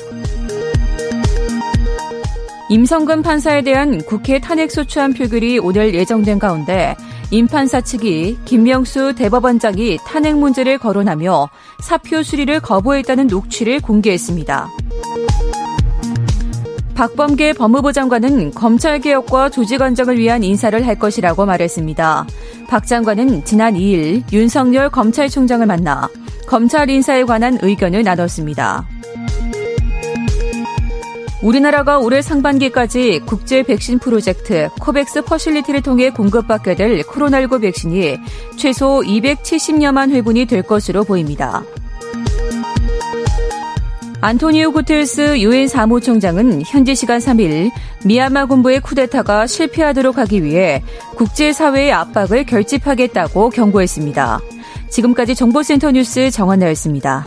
임성근 판사에 대한 국회 탄핵소추안 표결이 오늘 예정된 가운데 임 판사 측이 김명수 대법원장이 탄핵 문제를 거론하며 사표 수리를 거부했다는 녹취를 공개했습니다. 박범계 법무부 장관은 검찰개혁과 조직안정을 위한 인사를 할 것이라고 말했습니다. 박 장관은 지난 2일 윤석열 검찰총장을 만나 검찰 인사에 관한 의견을 나눴습니다. 우리나라가 올해 상반기까지 국제 백신 프로젝트 코백스 퍼실리티를 통해 공급받게 될 코로나19 백신이 최소 270여만 회분이 될 것으로 보입니다. 안토니오 구테르스 유엔 사무총장은 현지 시간 3일 미얀마 군부의 쿠데타가 실패하도록 하기 위해 국제사회의 압박을 결집하겠다고 경고했습니다. 지금까지 정보센터 뉴스 정한나였습니다.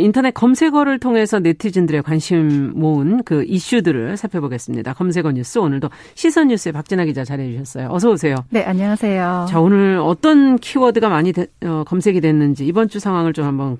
인터넷 검색어를 통해서 네티즌들의 관심 모은 그 이슈들을 살펴보겠습니다. 검색어 뉴스 오늘도 시선 뉴스의 박진아 기자 잘해주셨어요. 어서 오세요. 네, 안녕하세요. 자, 오늘 어떤 키워드가 많이 검색이 됐는지 이번 주 상황을 좀 한번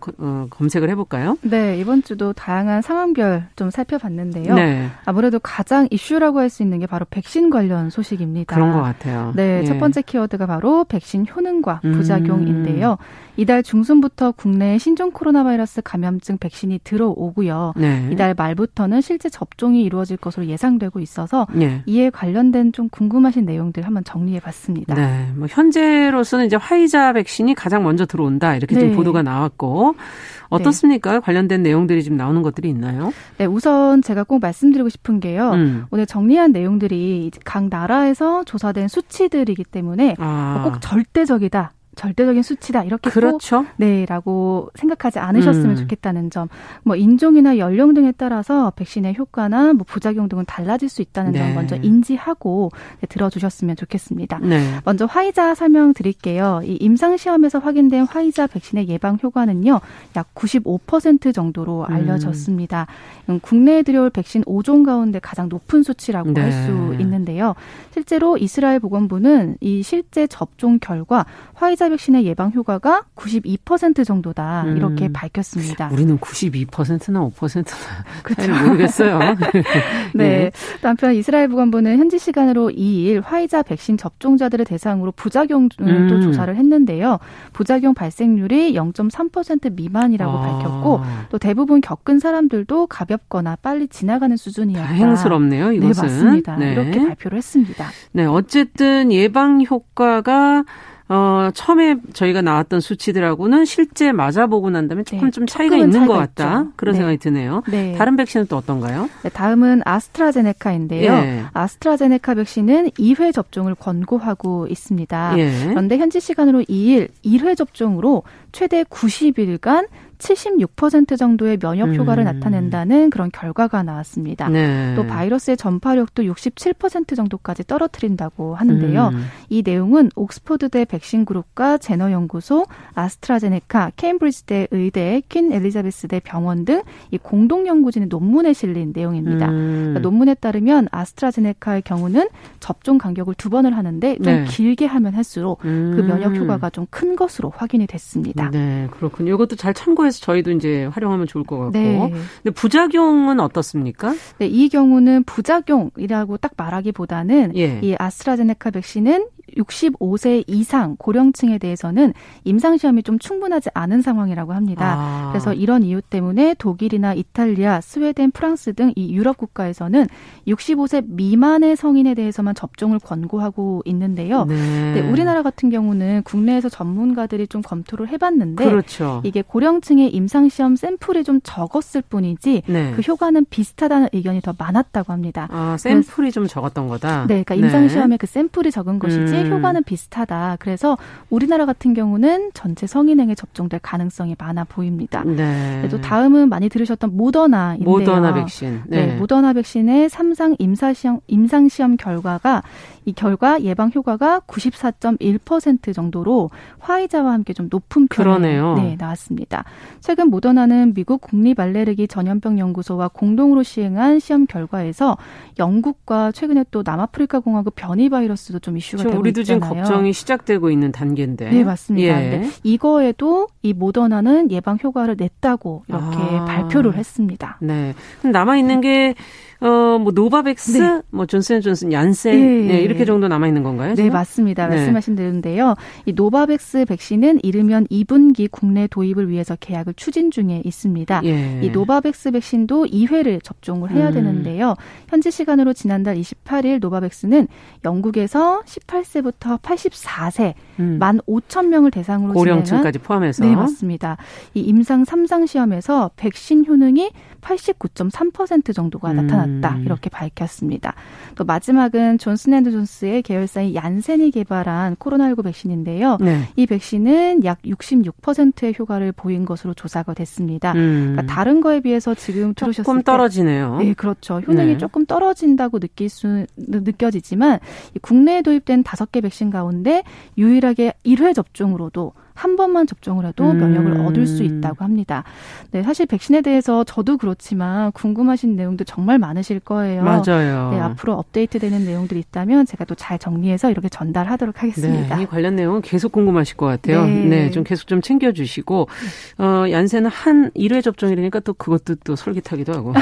검색을 해볼까요? 네, 이번 주도 다양한 상황별 좀 살펴봤는데요. 네. 아무래도 가장 이슈라고 할 수 있는 게 바로 백신 관련 소식입니다. 그런 것 같아요. 네, 예. 첫 번째 키워드가 바로 백신 효능과 부작용인데요. 이달 중순부터 국내 신종 코로나 바이러스 감염증 백신이 들어오고요. 네. 이달 말부터는 실제 접종이 이루어질 것으로 예상되고 있어서 네. 이에 관련된 좀 궁금하신 내용들 한번 정리해봤습니다. 네, 뭐 현재로서는 이제 화이자 백신이 가장 먼저 들어온다 이렇게 네. 좀 보도가 나왔고 어떻습니까? 네. 관련된 내용들이 지금 나오는 것들이 있나요? 네, 우선 제가 꼭 말씀드리고 싶은 게요. 오늘 정리한 내용들이 각 나라에서 조사된 수치들이기 때문에 꼭 절대적이다. 절대적인 수치다 이렇게 그렇죠. 네라고 생각하지 않으셨으면 좋겠다는 점, 뭐 인종이나 연령 등에 따라서 백신의 효과나 뭐 부작용 등은 달라질 수 있다는 네. 점 먼저 인지하고 네, 들어주셨으면 좋겠습니다. 네. 먼저 화이자 설명드릴게요. 이 임상 시험에서 확인된 화이자 백신의 예방 효과는요 약 95% 정도로 알려졌습니다. 국내에 들여올 백신 5종 가운데 가장 높은 수치라고 네. 할 수 있는데요. 실제로 이스라엘 보건부는 이 실제 접종 결과 화이자 백신의 예방 효과가 92% 정도다 이렇게 밝혔습니다. 우리는 92%나 5%나 그렇죠. 잘 모르겠어요. 네. 한편 이스라엘 보건부는 현지 시간으로 2일 화이자 백신 접종자들을 대상으로 부작용도 조사를 했는데요. 부작용 발생률이 0.3% 미만이라고 밝혔고 또 대부분 겪은 사람들도 가볍거나 빨리 지나가는 수준이었다. 다행스럽네요. 이것은. 네, 맞습니다. 네. 이렇게 발표를 했습니다. 네, 어쨌든 예방 효과가 처음에 저희가 나왔던 수치들하고는 실제 맞아보고 난 다음에 조금 네, 좀 차이가 있는 것 같다. 있죠. 그런 네. 생각이 드네요. 네. 다른 백신은 또 어떤가요? 네, 다음은 아스트라제네카인데요. 예. 아스트라제네카 백신은 2회 접종을 권고하고 있습니다. 예. 그런데 현지 시간으로 2일 1회 접종으로 최대 90일간 76% 정도의 면역 효과를 나타낸다는 그런 결과가 나왔습니다. 네. 또 바이러스의 전파력도 67% 정도까지 떨어뜨린다고 하는데요. 이 내용은 옥스퍼드대 백신 그룹과 제너 연구소, 아스트라제네카, 케임브리지대 의대, 퀸 엘리자베스대 병원 등 이 공동 연구진의 논문에 실린 내용입니다. 그러니까 논문에 따르면 아스트라제네카의 경우는 접종 간격을 2번을 하는데 좀 네. 길게 하면 할수록 그 면역 효과가 좀 큰 것으로 확인이 됐습니다. 네, 그렇군요. 이것도 잘 참고해. 저희도 이제 활용하면 좋을 것 같고. 네. 근데 부작용은 어떻습니까? 네, 이 경우는 부작용이라고 딱 말하기보다는 예. 이 아스트라제네카 백신은 65세 이상 고령층에 대해서는 임상시험이 좀 충분하지 않은 상황이라고 합니다. 그래서 이런 이유 때문에 독일이나 이탈리아, 스웨덴, 프랑스 등 이 유럽 국가에서는 65세 미만의 성인에 대해서만 접종을 권고하고 있는데요. 네. 근데 우리나라 같은 경우는 국내에서 전문가들이 좀 검토를 해봤는데 그렇죠. 이게 고령층의 임상시험 샘플이 좀 적었을 뿐이지 네. 그 효과는 비슷하다는 의견이 더 많았다고 합니다. 샘플이 좀 적었던 거다? 네. 그러니까 임상시험에 네. 그 샘플이 적은 것이지 효과는 비슷하다. 그래서 우리나라 같은 경우는 전체 성인에게 접종될 가능성이 많아 보입니다. 네. 또 다음은 많이 들으셨던 모더나인데요. 모더나 백신. 네. 네, 모더나 백신의 3상 임상시험 결과가 이 결과 예방 효과가 94.1% 정도로 화이자와 함께 좀 높은 편에 네, 나왔습니다. 최근 모더나는 미국 국립알레르기 전염병 연구소와 공동으로 시행한 시험 결과에서 영국과 최근에 또 남아프리카 공화국 변이 바이러스도 좀 이슈가 되고 우리도 있잖아요. 지금 걱정이 시작되고 있는 단계인데. 네, 맞습니다. 예. 이거에도 이 모더나는 예방 효과를 냈다고 이렇게 발표를 했습니다. 네. 그럼 남아 있는 게 뭐 노바백스, 네. 뭐 존슨앤존슨, 얀센 네, 이렇게 정도 남아 있는 건가요? 지금? 네, 맞습니다. 네. 말씀하신 대로인데요. 이 노바백스 백신은 이르면 2분기 국내 도입을 위해서 계약을 추진 중에 있습니다. 예. 이 노바백스 백신도 2회를 접종을 해야 되는데요. 현지 시간으로 지난달 28일 노바백스는 영국에서 18세부터 84세 15,000명을 대상으로 고령층까지 포함해서 네, 맞습니다. 이 임상 3상 시험에서 백신 효능이 89.3% 정도가 나타났다 이렇게 밝혔습니다. 또 마지막은 존슨앤존슨의 계열사인 얀센이 개발한 코로나19 백신인데요. 네. 이 백신은 약 66%의 효과를 보인 것으로 조사가 됐습니다. 그러니까 다른 거에 비해서 지금 들으셨을 때 조금 떨어지네요. 네, 그렇죠. 효능이 네. 조금 떨어진다고 느껴지지만 국내에 도입된 5개 백신 가운데 유일하게 1회 접종으로도 한 번만 접종을 해도 면역을 얻을 수 있다고 합니다. 네, 사실 백신에 대해서 저도 그렇지만 궁금하신 내용도 정말 많으실 거예요. 맞아요. 네, 앞으로 업데이트되는 내용들이 있다면 제가 또 잘 정리해서 이렇게 전달하도록 하겠습니다. 네, 이 관련 내용은 계속 궁금하실 것 같아요. 네, 네 좀 계속 좀 챙겨주시고 얀센은 한 1회 접종이라니까 또 그것도 또 솔깃하기도 하고.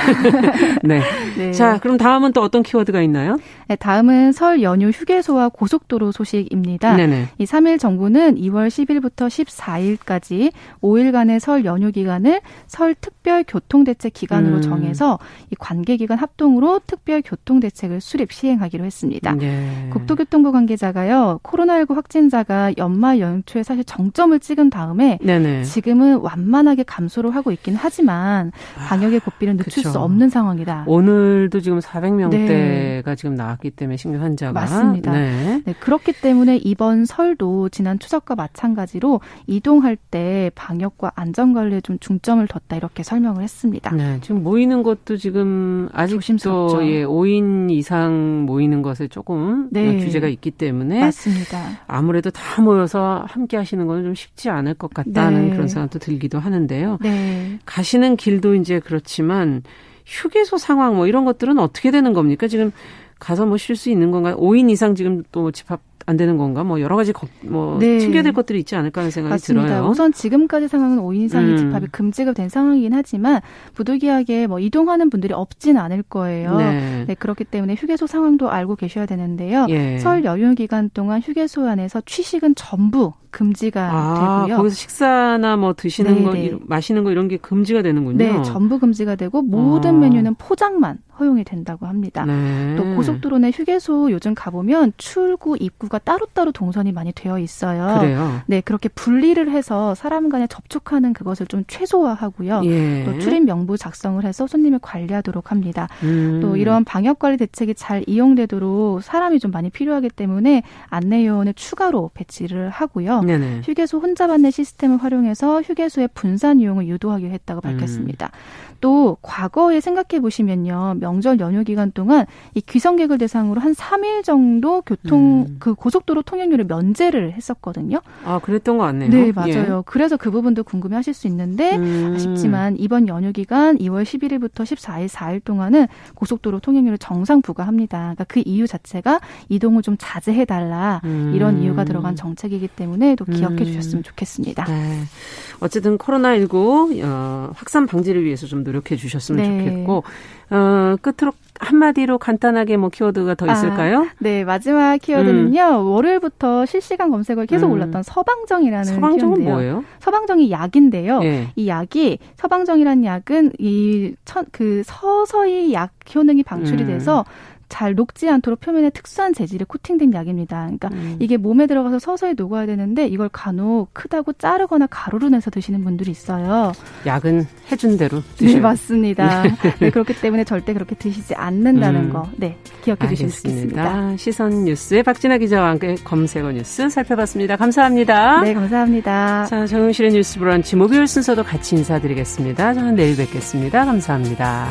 네. 네. 자, 그럼 다음은 또 어떤 키워드가 있나요? 네, 다음은 설 연휴 휴게소와 고속도로 소식입니다. 네네. 이 3일 정부는 2월 10일부터 14일까지 5일간의 설 연휴 기간을 설 특별교통대책 기간으로 정해서 이 관계기관 합동으로 특별교통대책을 수립 시행하기로 했습니다. 네. 국토교통부 관계자가요. 코로나19 확진자가 연말 연초에 사실 정점을 찍은 다음에 네네. 지금은 완만하게 감소를 하고 있긴 하지만 방역의 고삐를 늦출 그쵸. 수 없는 상황이다. 오늘도 지금 400명대가 네. 지금 나왔기 때문에 신규 환자가. 맞습니다. 네. 네, 그렇기 때문에 이번 설도 지난 추석과 마찬가지로 이동할 때 방역과 안전관리에 좀 중점을 뒀다 이렇게 설명을 했습니다. 네, 지금 모이는 것도 지금 아직도 예, 5인 이상 모이는 것에 조금 네. 규제가 있기 때문에 맞습니다. 아무래도 다 모여서 함께 하시는 건 좀 쉽지 않을 것 같다는 네. 그런 생각도 들기도 하는데요. 네. 가시는 길도 이제 그렇지만 휴게소 상황 뭐 이런 것들은 어떻게 되는 겁니까? 지금 가서 뭐 쉴 수 있는 건가요? 5인 이상 지금 또 집합 안 되는 건가? 뭐 여러 가지 네. 챙겨야 될 것들이 있지 않을까 하는 생각이 맞습니다. 들어요. 우선 지금까지 상황은 5인 이상의 집합이 금지가 된 상황이긴 하지만 부득이하게 뭐 이동하는 분들이 없진 않을 거예요. 네. 네, 그렇기 때문에 휴게소 상황도 알고 계셔야 되는데요. 예. 설 연휴 기간 동안 휴게소 안에서 취식은 전부 금지가 되고요. 거기서 식사나 뭐 드시는 네네. 거, 마시는 거 이런 게 금지가 되는군요. 네, 전부 금지가 되고 모든 메뉴는 포장만 허용이 된다고 합니다. 네. 또 고속도로 내 휴게소 요즘 가보면 출구, 입구가 따로따로 동선이 많이 되어 있어요. 그래요? 네, 그렇게 분리를 해서 사람 간에 접촉하는 그것을 좀 최소화하고요. 예. 또 출입 명부 작성을 해서 손님을 관리하도록 합니다. 또 이런 방역관리 대책이 잘 이용되도록 사람이 좀 많이 필요하기 때문에 안내요원을 추가로 배치를 하고요. 네네. 휴게소 혼자 받는 시스템을 활용해서 휴게소의 분산 이용을 유도하기로 했다고 밝혔습니다. 또 과거에 생각해 보시면요. 명절 연휴 기간 동안 이 귀성객을 대상으로 한 3일 정도 그 고속도로 통행료를 면제를 했었거든요. 아, 그랬던 거 같네요. 네, 맞아요. 예. 그래서 그 부분도 궁금해하실 수 있는데 아쉽지만 이번 연휴 기간 2월 11일부터 14일, 4일 동안은 고속도로 통행료를 정상 부과합니다. 그러니까 그 이유 자체가 이동을 좀 자제해달라 이런 이유가 들어간 정책이기 때문에 또 기억해 주셨으면 좋겠습니다. 네. 어쨌든 코로나19 확산 방지를 위해서 좀 노력해 주셨으면 네. 좋겠고 끝으로 한마디로 간단하게 뭐 키워드가 더 있을까요? 네. 마지막 키워드는요. 월요일부터 실시간 검색어에 계속 올랐던 서방정이라는 서방정은 키워드예요. 뭐예요? 서방정이 약인데요. 네. 이 약이 서방정이라는 약은 서서히 약 효능이 방출이 돼서 잘 녹지 않도록 표면에 특수한 재질이 코팅된 약입니다. 그러니까 이게 몸에 들어가서 서서히 녹아야 되는데 이걸 간혹 크다고 자르거나 가루로 내서 드시는 분들이 있어요. 약은 해준 대로 드시면. 네, 맞습니다. 네, 그렇기 때문에 절대 그렇게 드시지 않는다는 거 네, 기억해 주시면 좋겠습니다. 시선 뉴스의 박진아 기자와 함께 검색어 뉴스 살펴봤습니다. 감사합니다. 네, 감사합니다. 자, 정용실의 뉴스 브런치 목요일 순서도 같이 인사드리겠습니다. 저는 내일 뵙겠습니다. 감사합니다.